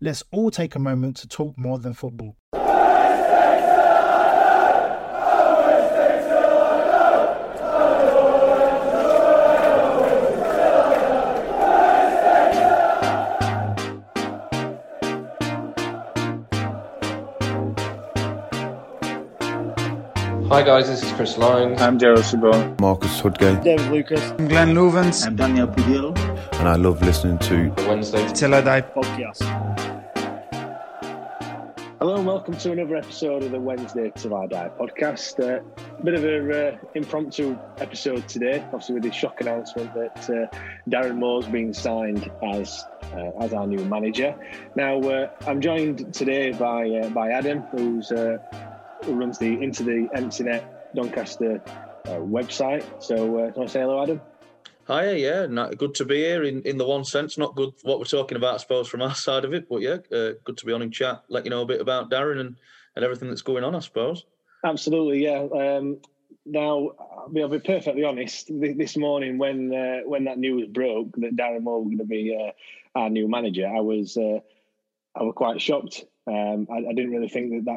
Let's all take a moment to talk more than football. Hi guys, this is Chris Lyon. I'm Daryl Subro. Marcus Hudgel. James Lucas. I'm Glenn Louvens. I'm Daniel Pudillo. And I love listening to the Wednesday to Our Dive podcast. Hello and welcome to another episode of the Wednesday to Our Dive podcast. Bit of an impromptu episode today, obviously with the shock announcement that Darren Moore's been signed as our new manager. Now, I'm joined today by Adam, who runs the Into the MCNet Doncaster website. So, do you want to say hello, Adam? Hiya, yeah. Good to be here in the one sense. Not good what we're talking about, I suppose, from our side of it. But, yeah, good to be on in chat, let you know a bit about Darren and everything that's going on, I suppose. Absolutely, yeah. Now, I'll be perfectly honest. This morning, when that news broke that Darren Moore was going to be our new manager, I was quite shocked. I didn't really think that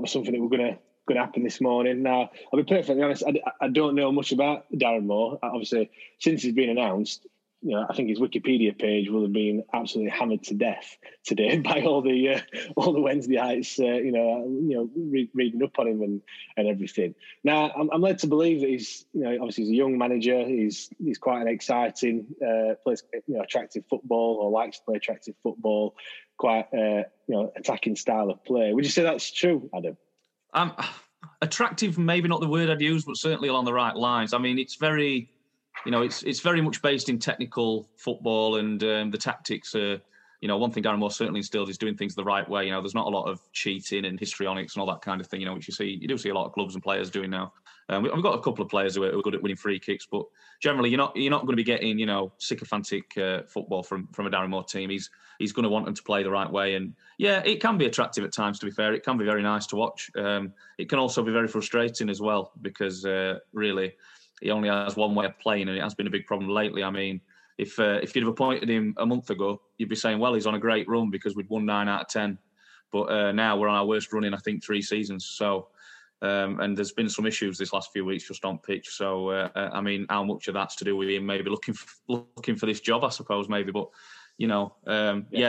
was something that was going to happen this morning. Now, I'll be perfectly honest, I don't know much about Darren Moore. Obviously, since he's been announced, I think his Wikipedia page will have been absolutely hammered to death today by all the Wednesdayites, reading up on him and everything. Now, I'm led to believe that he's a young manager. He's quite an exciting, plays attractive football, or likes to play attractive football. Quite attacking style of play. Would you say that's true, Adam? Attractive, maybe not the word I'd use, but certainly along the right lines. I mean, it's very, it's very much based in technical football, and the tactics are, one thing Darren Moore certainly instilled is doing things the right way. There's not a lot of cheating and histrionics and all that kind of thing, which you do see a lot of clubs and players doing now. We've got a couple of players who are good at winning free kicks, but generally you're not going to be getting sycophantic football from a Darren Moore team. He's going to want them to play the right way, and yeah, it can be attractive at times. To be fair, it can be very nice to watch. It can also be very frustrating as well, because really he only has one way of playing, and it has been a big problem lately. I mean, if you'd have appointed him a month ago, you'd be saying, well, he's on a great run because we'd won 9 out of 10, but now we're on our worst run in I think 3 seasons. So. And there's been some issues this last few weeks just on pitch. So, I mean, how much of that's to do with him maybe looking for this job, I suppose, maybe. But, yeah,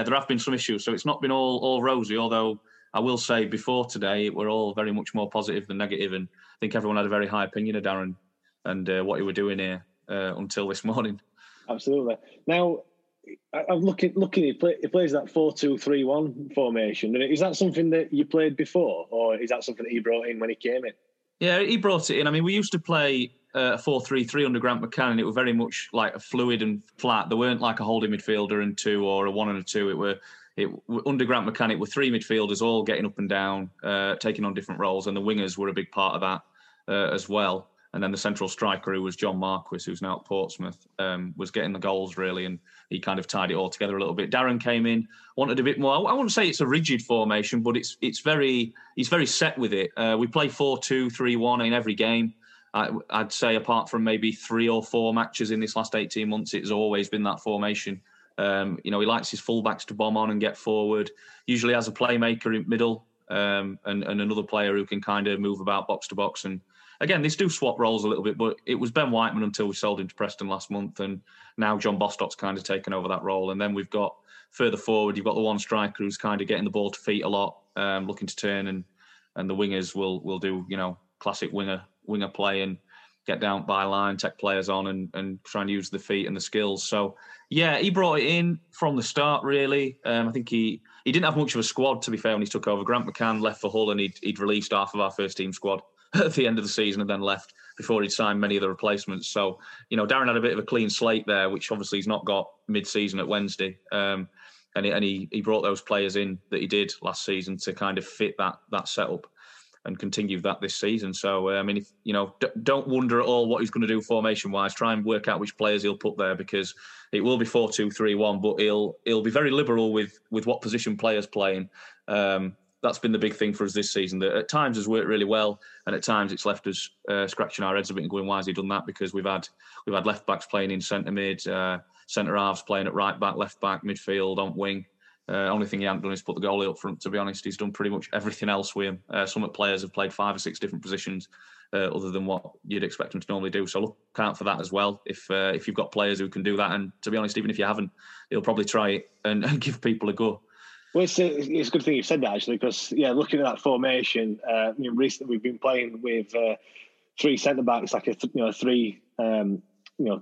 there have been some issues. So it's not been all rosy, although I will say before today, we're all very much more positive than negative. And I think everyone had a very high opinion of Darren and what he was doing here until this morning. Absolutely. Now, I'm looking. He plays that 4-2-3-1 formation. Is that something that you played before, or is that something that he brought in when he came in? Yeah, he brought it in. I mean, we used to play a 4-3-3 under Grant McCann, and it were very much like a fluid and flat. There weren't like a holding midfielder and two, or a one and a two. It under Grant McCann, it were three midfielders all getting up and down, taking on different roles, and the wingers were a big part of that as well. And then the central striker, who was John Marquis, who's now at Portsmouth, was getting the goals, really, and he kind of tied it all together a little bit. Darren came in, wanted a bit more. I wouldn't say it's a rigid formation, but he's very set with it. We play 4-2-3-1 in every game. I'd say apart from maybe 3 or 4 matches in this last 18 months, it's always been that formation. He likes his fullbacks to bomb on and get forward. Usually has a playmaker in middle, and another player who can kind of move about box to box. And again, these do swap roles a little bit, but it was Ben Whiteman until we sold him to Preston last month, and now John Bostock's kind of taken over that role. And then we've got further forward, you've got the one striker who's kind of getting the ball to feet a lot, looking to turn, and the wingers will do, you know, classic winger play and get down by line, take players on, and try and use the feet and the skills. So yeah, he brought it in from the start, really. I think he didn't have much of a squad, to be fair, when he took over. Grant McCann left for Hull, and he'd released half of our first team squad at the end of the season, and then left before he'd signed many of the replacements. So, you know, Darren had a bit of a clean slate there, which obviously he's not got mid-season at Wednesday. And he brought those players in that he did last season to kind of fit that setup and continue that this season. So, I mean, if, you know, don't wonder at all what he's going to do formation-wise. Try and work out which players he'll put there, because it will be 4-2-3-1, but he'll be very liberal with what position players playing. That's been the big thing for us this season, that at times has worked really well, and at times it's left us scratching our heads a bit and going, why has he done that? Because we've had left-backs playing in centre-mid, centre-halves playing at right-back, left-back, midfield, on wing. Only thing he hasn't done is put the goalie up front, to be honest. He's done pretty much everything else with him. Some of the players have played 5 or 6 different positions other than what you'd expect them to normally do. So look out for that as well, if you've got players who can do that. And to be honest, even if you haven't, he'll probably try it and give people a go. Well, it's a good thing you've said that, actually, because, yeah, looking at that formation, you know, recently we've been playing with 3 centre-backs, like, three at the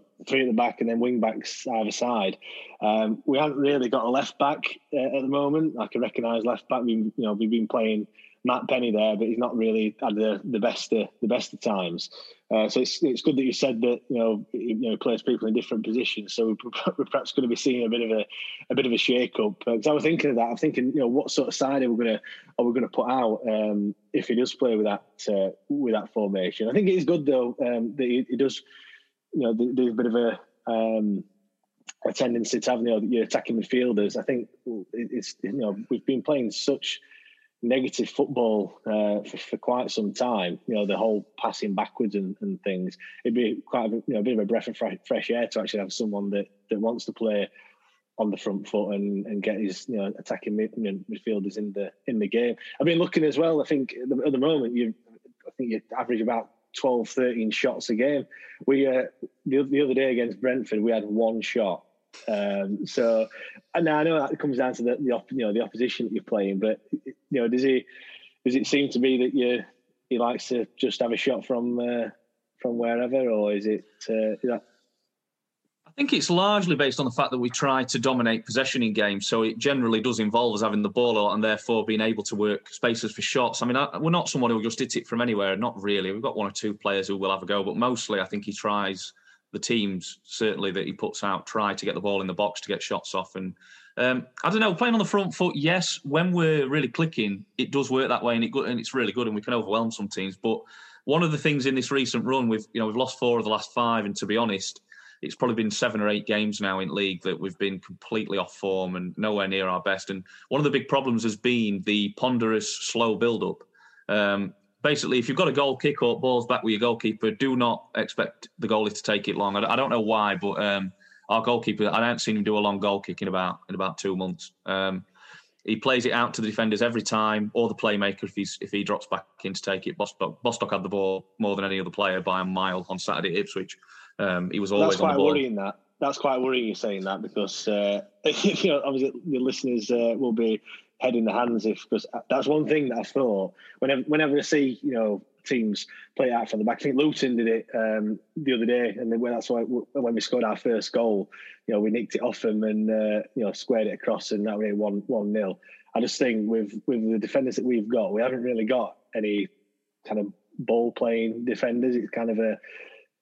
back and then wing-backs either side. We haven't really got a left-back at the moment, like a recognised left-back. We've been playing Matt Penny there, but he's not really had the best of times. So it's good that you said that, you know, plays people in different positions. So we're perhaps going to be seeing a bit of a shake up. Because I was thinking of that. I'm thinking, you know, what sort of side are we going to put out if he does play with that formation? I think it is good though that he does. You know, there's a bit of a tendency to have, you know, your attacking midfielders. I think it's, you know, we've been playing such negative football for quite some time. You know, the whole passing backwards and things. It'd be quite a bit of a breath of fresh air to actually have someone that wants to play on the front foot and get his, you know, attacking midfielders in the game. I've been looking as well. I think at the moment you average about 12, 13 shots a game. We the other day against Brentford, we had 1 shot. So, and I know that comes down to the opposition that you're playing, but, you know, does it seem to be that he likes to just have a shot from wherever, or is it? I think it's largely based on the fact that we try to dominate possession in games, so it generally does involve us having the ball a lot and therefore being able to work spaces for shots. I mean, we're not someone who just hits it from anywhere, not really. We've got 1 or 2 players who will have a go, but mostly I think he tries, the teams certainly that he puts out, try to get the ball in the box to get shots off. And I don't know, playing on the front foot, yes, when we're really clicking, it does work that way and it's really good and we can overwhelm some teams. But one of the things in this recent run, we've lost 4 of the last 5, and to be honest, it's probably been 7 or 8 games now in league that we've been completely off form and nowhere near our best. And one of the big problems has been the ponderous, slow build-up. Basically, if you've got a goal kick or balls back with your goalkeeper, do not expect the goalie to take it long. I don't know why, but our goalkeeper, I haven't seen him do a long goal kick in about 2 months. He plays it out to the defenders every time, or the playmaker if he drops back in to take it. Bostock had the ball more than any other player by a mile on Saturday at Ipswich. He was always on the ball. That's quite worrying, you're saying that, because you know, obviously the listeners will be head in the hands because that's one thing that I thought whenever I see, you know, teams play out from the back. I think Luton did it the other day, and that's why when we scored our first goal, you know, we nicked it off them and you know, squared it across, and that made 1-0. I just think with the defenders that we've got, we haven't really got any kind of ball playing defenders. It's kind of a,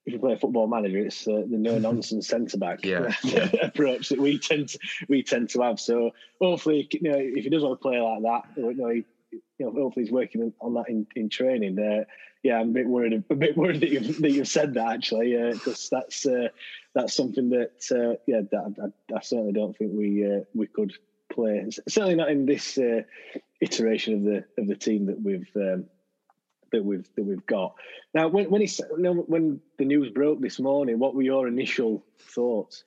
if you play a football manager, it's the no-nonsense centre-back approach that we tend to have. So hopefully, you know, if he does want to play like that, you know, hopefully he's working on that in training. Yeah, I'm a bit worried that you've said that, actually, because that's something that I certainly don't think we could play. Certainly not in this iteration of the team that we've got now. When the news broke this morning, what were your initial thoughts?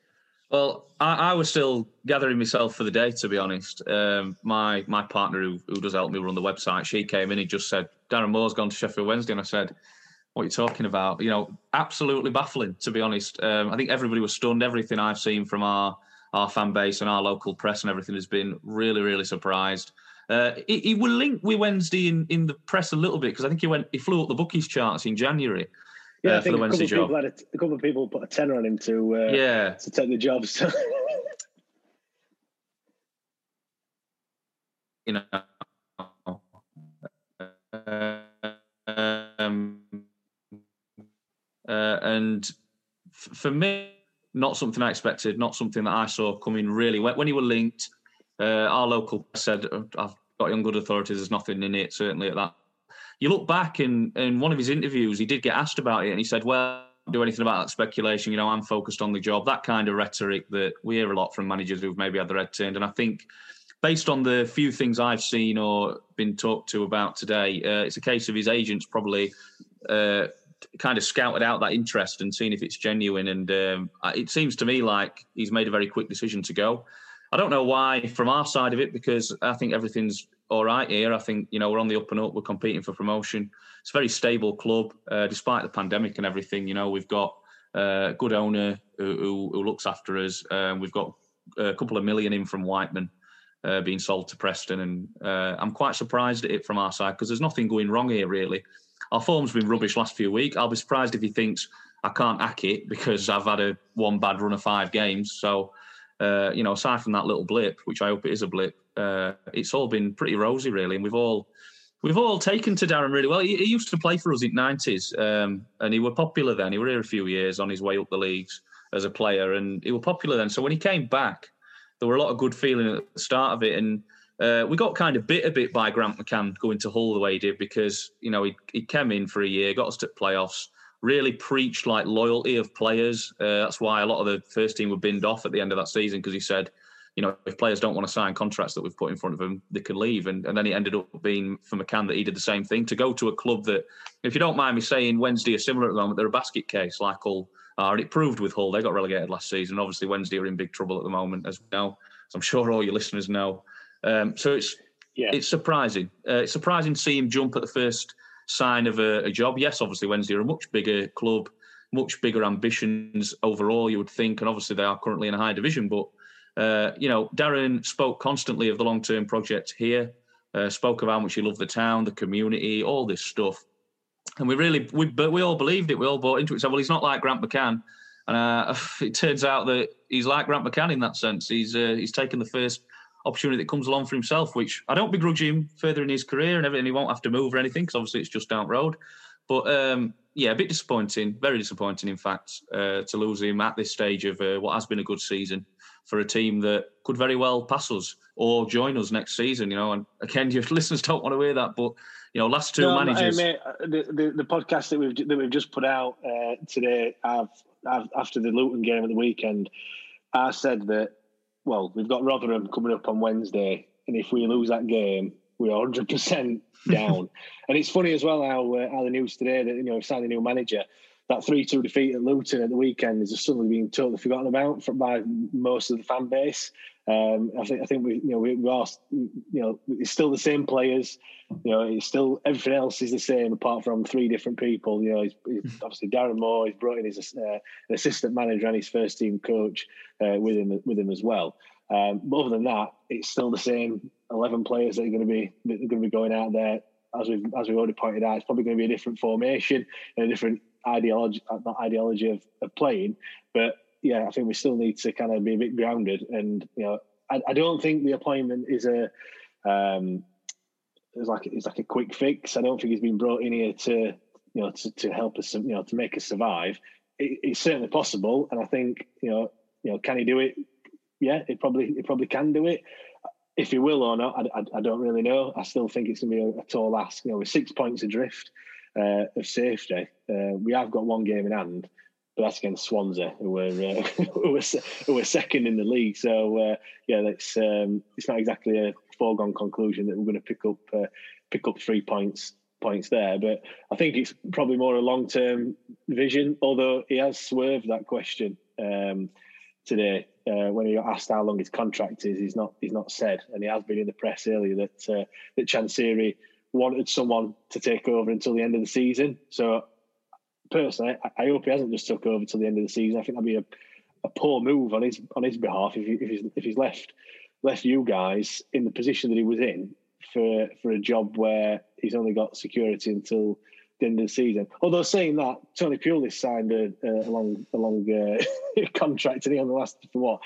Well, I was still gathering myself for the day, to be honest. My partner, who does help me run the website, she came in and just said, Darren Moore's gone to Sheffield Wednesday. And I said, what are you talking about? You know, absolutely baffling, to be honest. I think everybody was stunned. Everything I've seen from our fan base and our local press and everything has been really, really surprised. He will link with Wednesday in the press a little bit, because I think he flew up the bookies charts in January. Yeah, I think a couple of people put a tenner on him to take the jobs. You know, and for me, not something I expected, not something that I saw coming. Really, when he were linked, our local said, "I've got you on good authority. There's nothing in it." Certainly at that. You look back in one of his interviews, he did get asked about it and he said, well, I don't do anything about that speculation. You know, I'm focused on the job. That kind of rhetoric that we hear a lot from managers who've maybe had their head turned. And I think based on the few things I've seen or been talked to about today, it's a case of his agents probably kind of scouted out that interest and seen if it's genuine. And it seems to me like he's made a very quick decision to go. I don't know why from our side of it, because I think everything's all right here. I think, you know, we're on the up and up. We're competing for promotion. It's a very stable club, despite the pandemic and everything. You know, we've got a good owner who looks after us. We've got a couple of million in from Whiteman being sold to Preston. And I'm quite surprised at it from our side, because there's nothing going wrong here, really. Our form's been rubbish last few weeks. I'll be surprised if he thinks I can't hack it because I've had one bad run of 5 games. So, you know, aside from that little blip, which I hope it is a blip, it's all been pretty rosy, really. And we've all taken to Darren really well. He used to play for us in the 90s, and he were popular then. He were here a few years on his way up the leagues as a player, and he were popular then. So when he came back, there were a lot of good feeling at the start of it. And we got kind of bit a bit by Grant McCann going to Hull the way he did, because, you know, he came in for a year, got us to playoffs, really preached like loyalty of players. That's why a lot of the first team were binned off at the end of that season, because he said, you know, if players don't want to sign contracts that we've put in front of them, they can leave. And then it ended up being for McCann that he did the same thing, to go to a club that, if you don't mind me saying, Wednesday are similar at the moment. They're a basket case like Hull are, and it proved with Hull. They got relegated last season. Obviously, Wednesday are in big trouble at the moment, as we know, as I'm sure all your listeners know. So it's surprising. It's surprising to see him jump at the first sign of a job. Yes, obviously, Wednesday are a much bigger club, much bigger ambitions overall, you would think. And obviously, they are currently in a high division, but you know, Darren spoke constantly of the long-term project here, spoke of how much he loved the town, the community, all this stuff. And we all believed it. We all bought into it. So, well, he's not like Grant McCann. And it turns out that he's like Grant McCann in that sense. He's taken the first opportunity that comes along for himself, which I don't begrudge him further in his career and everything. He won't have to move or anything, because obviously it's just down the road. But yeah, a bit disappointing, very disappointing, in fact, to lose him at this stage of what has been a good season for a team that could very well pass us or join us next season, you know. And again, your listeners don't want to hear that, but, you know, last two managers. Mate, the podcast that we've just put out today, after the Luton game at the weekend, I said that, well, we've got Rotherham coming up on Wednesday, and if we lose that game, we're 100% down. And it's funny as well how the news today that, you know, we've signed a new manager. That 3-2 defeat at Luton at the weekend is just suddenly being totally forgotten about by most of the fan base. I think we are it's still the same players. You know, it's still everything else is the same apart from 3 different people. You know, he's obviously Darren Moore. He's brought in his an assistant manager and his first team coach with him as well. But other than that, it's still the same 11 players that are going to be going out there. As we've already pointed out, it's probably going to be a different formation and a different ideology of playing, but yeah, I think we still need to kind of be a bit grounded. And you know, I don't think the appointment is it's like a quick fix. I don't think he's been brought in here to help us, you know, to make us survive. It's certainly possible, and I think you know, can he do it? Yeah, it probably can do it. If he will or not, I don't really know. I still think it's going to be a tall ask. You know, with 6 points adrift. Of safety, we have got 1 game in hand, but that's against Swansea, who were second in the league. So yeah, that's it's not exactly a foregone conclusion that we're going to pick up 3 points there. But I think it's probably more a long-term vision. Although he has swerved that question today when he got asked how long his contract is. He's not said, and he has been in the press earlier that Chancery wanted someone to take over until the end of the season. So personally, I hope he hasn't just took over till the end of the season. I think that'd be a poor move on his behalf if he's left you guys in the position that he was in for a job where he's only got security until the end of the season. Although saying that, Tony Pulis signed a long contract, and he only lasted for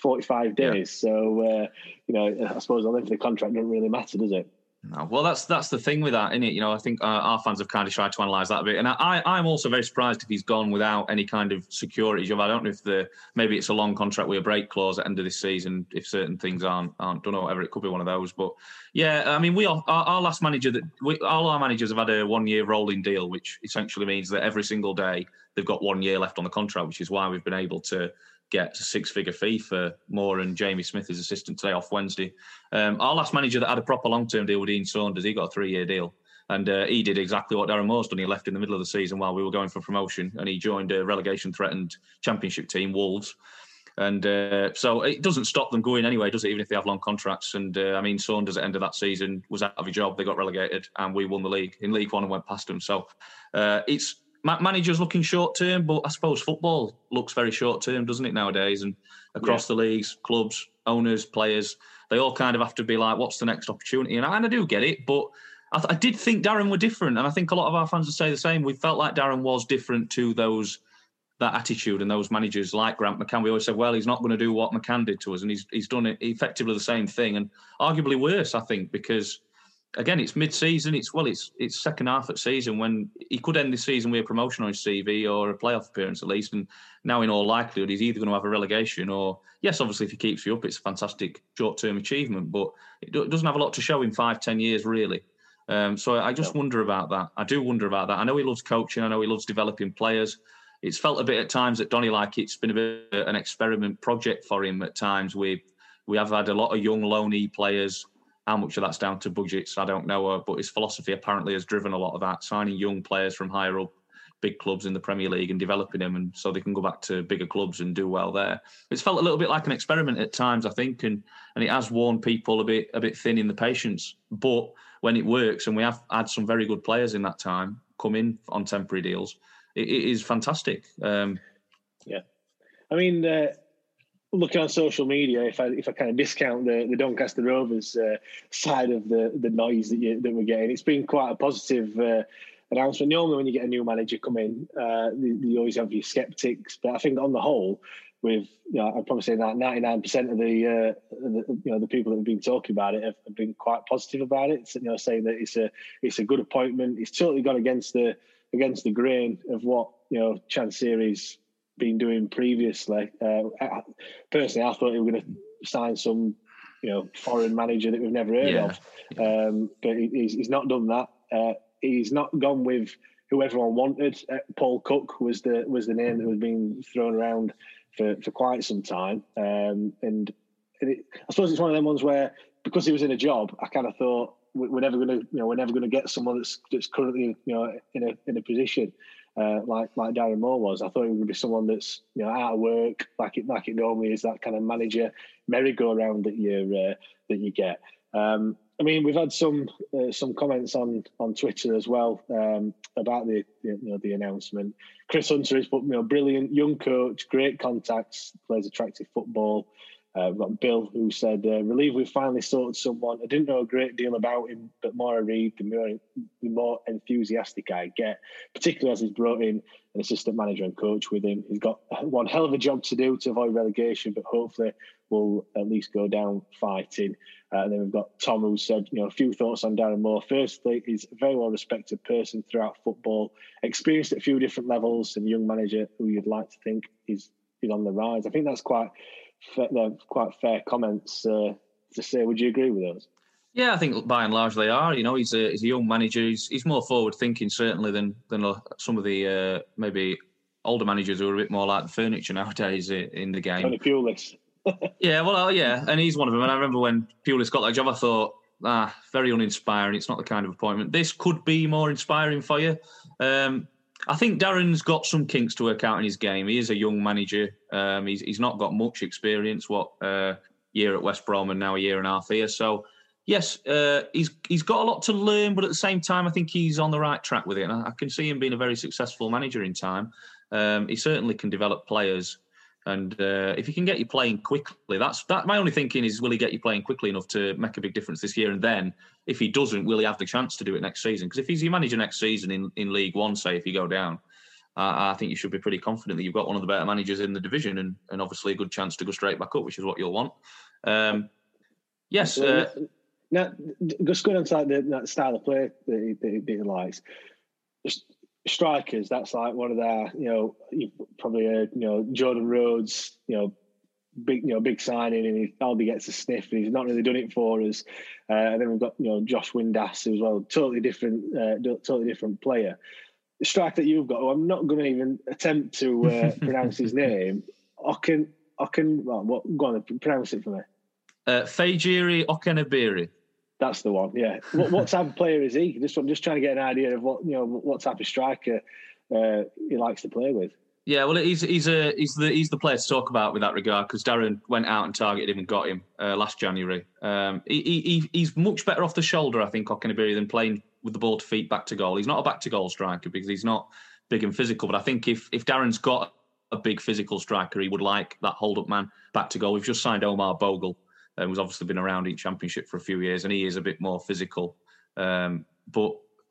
45 days. Yeah. So I suppose length of the contract doesn't really matter, does it? No. Well, that's the thing with that, isn't it? You know, I think our fans have kind of tried to analyse that a bit, and I'm also very surprised if he's gone without any kind of security job. I don't know if maybe it's a long contract with a break clause at the end of this season if certain things aren't done or whatever. It could be one of those. But yeah, I mean, all our managers have had a 1 year rolling deal, which essentially means that every single day they've got 1 year left on the contract, which is why we've been able to get a 6-figure fee for Moore and Jamie Smith, his assistant, today off Wednesday. Our last manager that had a proper long-term deal with Ian Saunders, he got a 3-year deal. And he did exactly what Darren Moore's done. He left in the middle of the season while we were going for promotion, and he joined a relegation-threatened championship team, Wolves. And so it doesn't stop them going anyway, does it, even if they have long contracts? And Saunders at the end of that season was out of a job. They got relegated, and we won the league in League One and went past them. So it's... Managers looking short-term, but I suppose football looks very short-term, doesn't it, nowadays? And across the leagues, clubs, owners, players, they all kind of have to be like, what's the next opportunity? And I do get it, but I did think Darren were different, and I think a lot of our fans would say the same. We felt like Darren was different to that attitude and those managers like Grant McCann. We always said, well, he's not going to do what McCann did to us, and he's done it effectively the same thing, and arguably worse, I think, because... Again, it's mid-season. It's second half of season when he could end this season with a promotion on his CV or a playoff appearance at least. And now, in all likelihood, he's either going to have a relegation or, yes, obviously, if he keeps you up, it's a fantastic short-term achievement. But it doesn't have a lot to show in 5-10 years, really. So I just wonder about that. I do wonder about that. I know he loves coaching. I know he loves developing players. It's felt a bit at times at Donny like it's been a bit of an experiment project for him at times. We have had a lot of young loanee players. How much of that's down to budgets, I don't know. But his philosophy apparently has driven a lot of that, signing young players from higher up, big clubs in the Premier League and developing them, and so they can go back to bigger clubs and do well there. It's felt a little bit like an experiment at times, I think, and it has worn people a bit thin in the patience. But when it works, and we have had some very good players in that time come in on temporary deals, it is fantastic. I mean... Looking on social media, if I kind of discount the Doncaster Rovers side of the noise that we're getting, it's been quite a positive announcement. Normally, when you get a new manager come in, you always have your sceptics. But I think on the whole, I'd probably say that 99% of the people that have been talking about it have been quite positive about it. So, saying that it's a good appointment. It's totally gone against the grain of what Chancery's been doing previously. Personally, I thought we were going to sign some, foreign manager that we've never heard of. But he's not done that. He's not gone with who everyone wanted. Paul Cook was the name that was being thrown around for quite some time. And I suppose it's one of them ones where, because he was in a job, I kind of thought we're never going to get someone that's currently in a position. Like Darren Moore was. I thought it would be someone that's out of work, like it normally is, that kind of manager merry-go-round that you get. I mean, we've had some comments on Twitter as well about the announcement. Chris Hunter has put, brilliant young coach, great contacts, plays attractive football. We've got Bill, who said, relieved we've finally sorted someone. I didn't know a great deal about him, but more I read, the more enthusiastic I get, particularly as he's brought in an assistant manager and coach with him. He's got one hell of a job to do to avoid relegation, but hopefully we'll at least go down fighting. And then we've got Tom, who said, a few thoughts on Darren Moore. Firstly, he's a very well-respected person throughout football, experienced at a few different levels, and a young manager who you'd like to think is on the rise. I think that's quite fair comments to say. Would you agree with those? Yeah, I think by and large they are. He's a young manager. He's more forward thinking certainly than some of the maybe older managers who are a bit more like the furniture nowadays in the game. Tony Pulis. And he's one of them. And I remember when Pulis got that job, I thought, very uninspiring. It's not the kind of appointment. This could be more inspiring for you. I think Darren's got some kinks to work out in his game. He is a young manager. He's not got much experience. Year at West Brom and now a year and a half here. So yes, he's got a lot to learn, but at the same time, I think he's on the right track with it. And I can see him being a very successful manager in time. He certainly can develop players. And if he can get you playing quickly, that's my only thinking is, will he get you playing quickly enough to make a big difference this year? And then if he doesn't, will he have the chance to do it next season? Because if he's your manager next season in League One, say, if you go down, I think you should be pretty confident that you've got one of the better managers in the division and obviously a good chance to go straight back up, which is what you'll want. Yes. Now, just going on to that style of play that he likes, strikers, that's like one of their, you've probably heard, Jordan Rhodes, big signing, and he hardly gets a sniff, and he's not really done it for us. And then we've got, Josh Windass as well, totally different player. The strike that you've got, I'm not going to even attempt to pronounce his name. Go on, pronounce it for me. Fejiri Okenabirhie. That's the one, yeah. What type of player is he? I'm just trying to get an idea of what type of striker he likes to play with. Yeah, well, he's the player to talk about with that regard, because Darren went out and targeted him and got him last January. He's much better off the shoulder, I think, Okenabirhie, than playing with the ball to feet back to goal. He's not a back to goal striker because he's not big and physical. But I think if Darren's got a big physical striker, he would like that hold up man back to goal. We've just signed Omar Bogle, who's obviously been around in Championship for a few years, and he is a bit more physical. But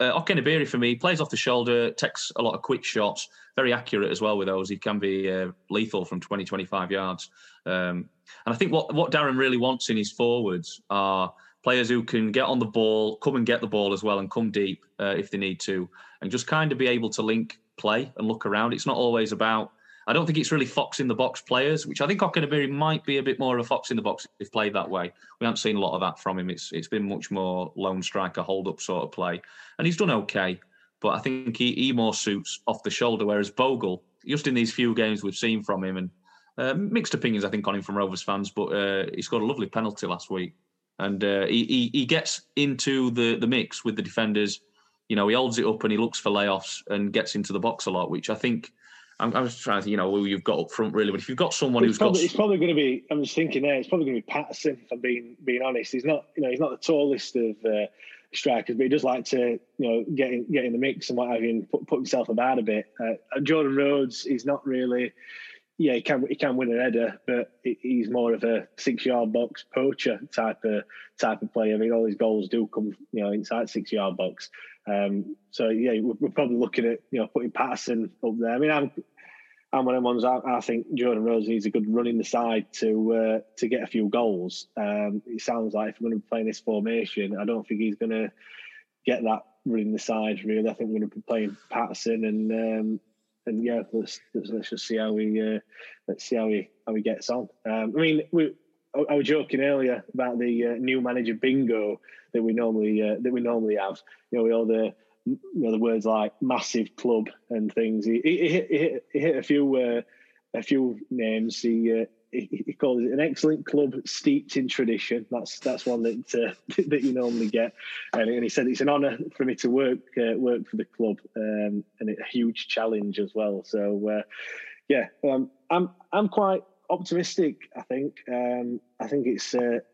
Okenabirhie, for me, plays off the shoulder, takes a lot of quick shots, very accurate as well with those. He can be lethal from 20, 25 yards. And I think what Darren really wants in his forwards are players who can get on the ball, come and get the ball as well, and come deep if they need to, and just kind of be able to link play and look around. It's not always about... I don't think it's really fox-in-the-box players, which I think Okenabirhie might be a bit more of a fox-in-the-box if played that way. We haven't seen a lot of that from him. It's been much more lone striker, hold-up sort of play. And he's done okay, but I think he more suits off the shoulder, whereas Bogle, just in these few games we've seen from him, and mixed opinions, I think, on him from Rovers fans, but he scored a lovely penalty last week. And he gets into the mix with the defenders. He holds it up and he looks for layoffs and gets into the box a lot, which I think, I was trying to think, who you've got up front, really. But if you've got someone It's probably going to be, I'm just thinking there, it's probably going to be Patterson, if I'm being honest. He's not, he's not the tallest of strikers, but he does like to, get in the mix and what have you, and put himself about a bit. Jordan Rhodes, he's not really... Yeah, he can win an header, but he's more of a 6-yard box poacher type of player. I mean, all his goals do come, inside 6-yard box. So yeah, we're probably looking at putting Patterson up there. I mean, I'm one of the ones. I think Jordan Rhodes needs a good run in the side to get a few goals. It sounds like if we're going to be playing this formation, I don't think he's going to get that run in the side. Really, I think we're going to be playing Patterson and. And yeah, let's just see how he gets on. I was joking earlier about the new manager bingo that we normally have. We all the words like massive club and things. He hit a few names. He calls it an excellent club steeped in tradition. That's one that you normally get. And he said it's an honour for me to work for the club, and it's a huge challenge as well. So I'm quite optimistic. I think it's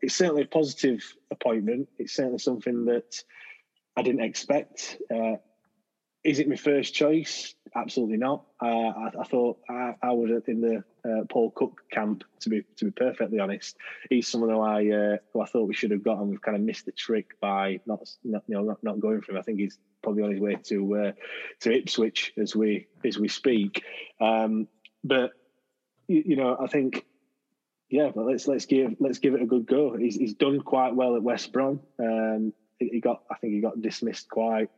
certainly a positive appointment. It's certainly something that I didn't expect. Is it my first choice? Absolutely not. I thought I was in the Paul Cook camp, to be perfectly honest. He's someone who I thought we should have got, and we've kind of missed the trick by not going for him. I think he's probably on his way to Ipswich as we speak. But I think let's give it a good go. He's done quite well at West Brom. He got dismissed quite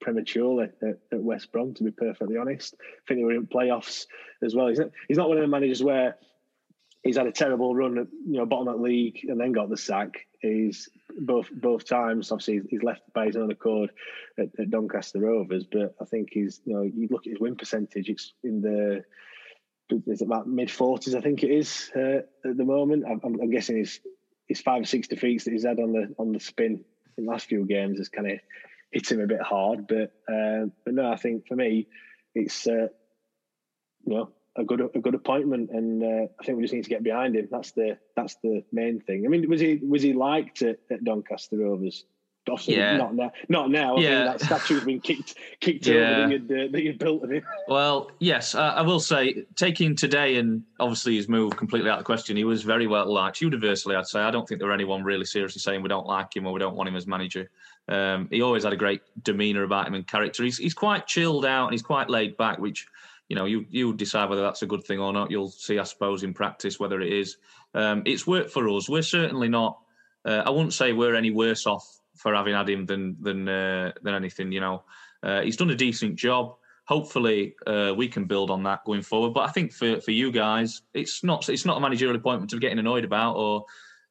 prematurely at West Brom, to be perfectly honest. I think they were in playoffs as well. He's not one of the managers where he's had a terrible run at bottom of the league and then got the sack. He's both times, obviously, he's left by his own accord at Doncaster Rovers. But I think he's you look at his win percentage, it's in the about mid-40s, I think it is at the moment. I'm guessing his 5 or 6 defeats that he's had on the spin in the last few games has kind of hit him a bit hard, but no, I think for me, it's you know, a good appointment, and I think we just need to get behind him. That's the main thing. I mean, was he liked at Doncaster Rovers? Obviously, yeah. Not now. Yeah. I mean, that statue's been kicked over that you'd built of him. Well, yes, I will say, taking today and obviously his move completely out of the question, he was very well liked. Universally, I'd say. I don't think there were anyone really seriously saying we don't like him or we don't want him as manager. He always had a great demeanour about him and character. He's quite chilled out and he's quite laid back, which, you know, you decide whether that's a good thing or not. You'll see, I suppose, in practice whether it is. It's worked for us. We're certainly not. I wouldn't say we're any worse off for having had him than anything, you know. He's done a decent job. Hopefully we can build on that going forward. But I think for you guys, it's not a managerial appointment to be getting annoyed about. Or,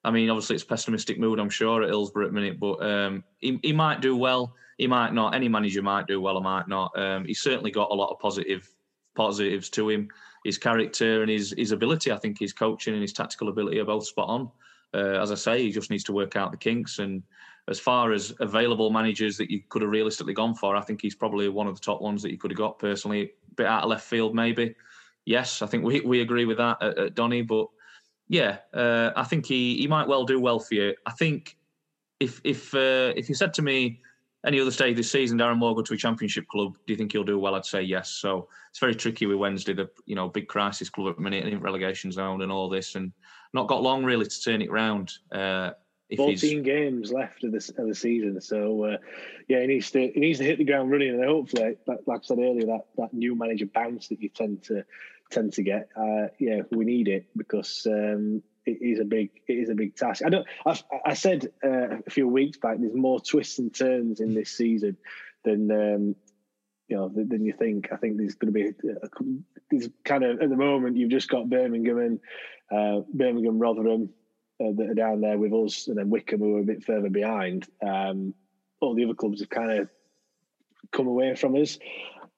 I mean, obviously it's a pessimistic mood, I'm sure, at Hillsborough at the minute. But he might do well, he might not. Any manager might do well or might not. He's certainly got a lot of positives to him. His character and his ability, I think his coaching and his tactical ability are both spot on. As I say, he just needs to work out the kinks. And as far as available managers that you could have realistically gone for, I think he's probably one of the top ones that you could have got personally. A bit out of left field, maybe. Yes, I think we agree with that at Donny. But yeah, I think he might well do well for you. I think if you said to me any other stage this season, Darren Moore, go to a Championship club, do you think he'll do well? I'd say yes. So it's very tricky with Wednesday, the, you know, big crisis club at the minute and in relegation zone and all this, and not got long really to turn it round. 14 games left of the season, so yeah, he needs to hit the ground running, and hopefully, like I said earlier, that new manager bounce that you tend to get, yeah, we need it, because it is a big task. I said a few weeks back, there's more twists and turns in this season than you think. I think there's going to be there's kind of, at the moment you've just got Birmingham and Rotherham. That are down there with us, and then Wickham, who are a bit further behind. All the other clubs have kind of come away from us.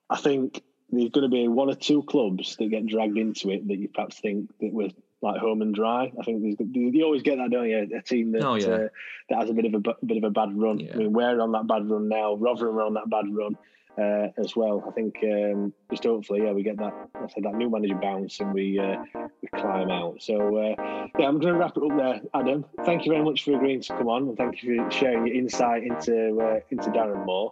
I think there's going to be one or two clubs that get dragged into it that you perhaps think that we're like home and dry. I think you always get that, don't you? A team that has a bit of a bad run. Yeah. I mean, we're on that bad run now. Rotherham are on that bad run as well. I think just hopefully, yeah, we get that. I said that new manager bounce, and we climb out. So yeah, I'm going to wrap it up there, Adam. Thank you very much for agreeing to come on, and thank you for sharing your insight into Darren Moore.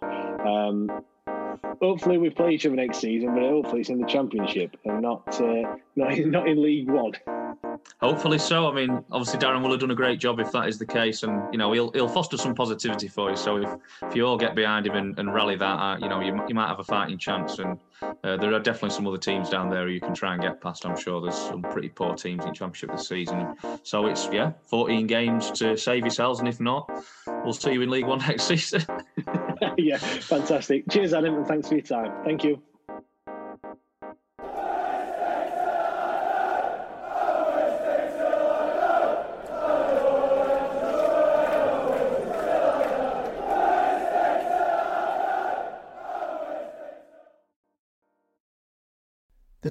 Hopefully we play each other next season, but hopefully it's in the Championship and not in League One. Hopefully so. I mean, obviously Darren will have done a great job if that is the case, and you know he'll foster some positivity for you. So if you all get behind him and rally that, you know you might have a fighting chance. And there are definitely some other teams down there who you can try and get past. I'm sure there's some pretty poor teams in Championship this season. So it's 14 games to save yourselves, and if not, we'll see you in League One next season. Yeah, fantastic. Cheers, Adam, and thanks for your time. Thank you. The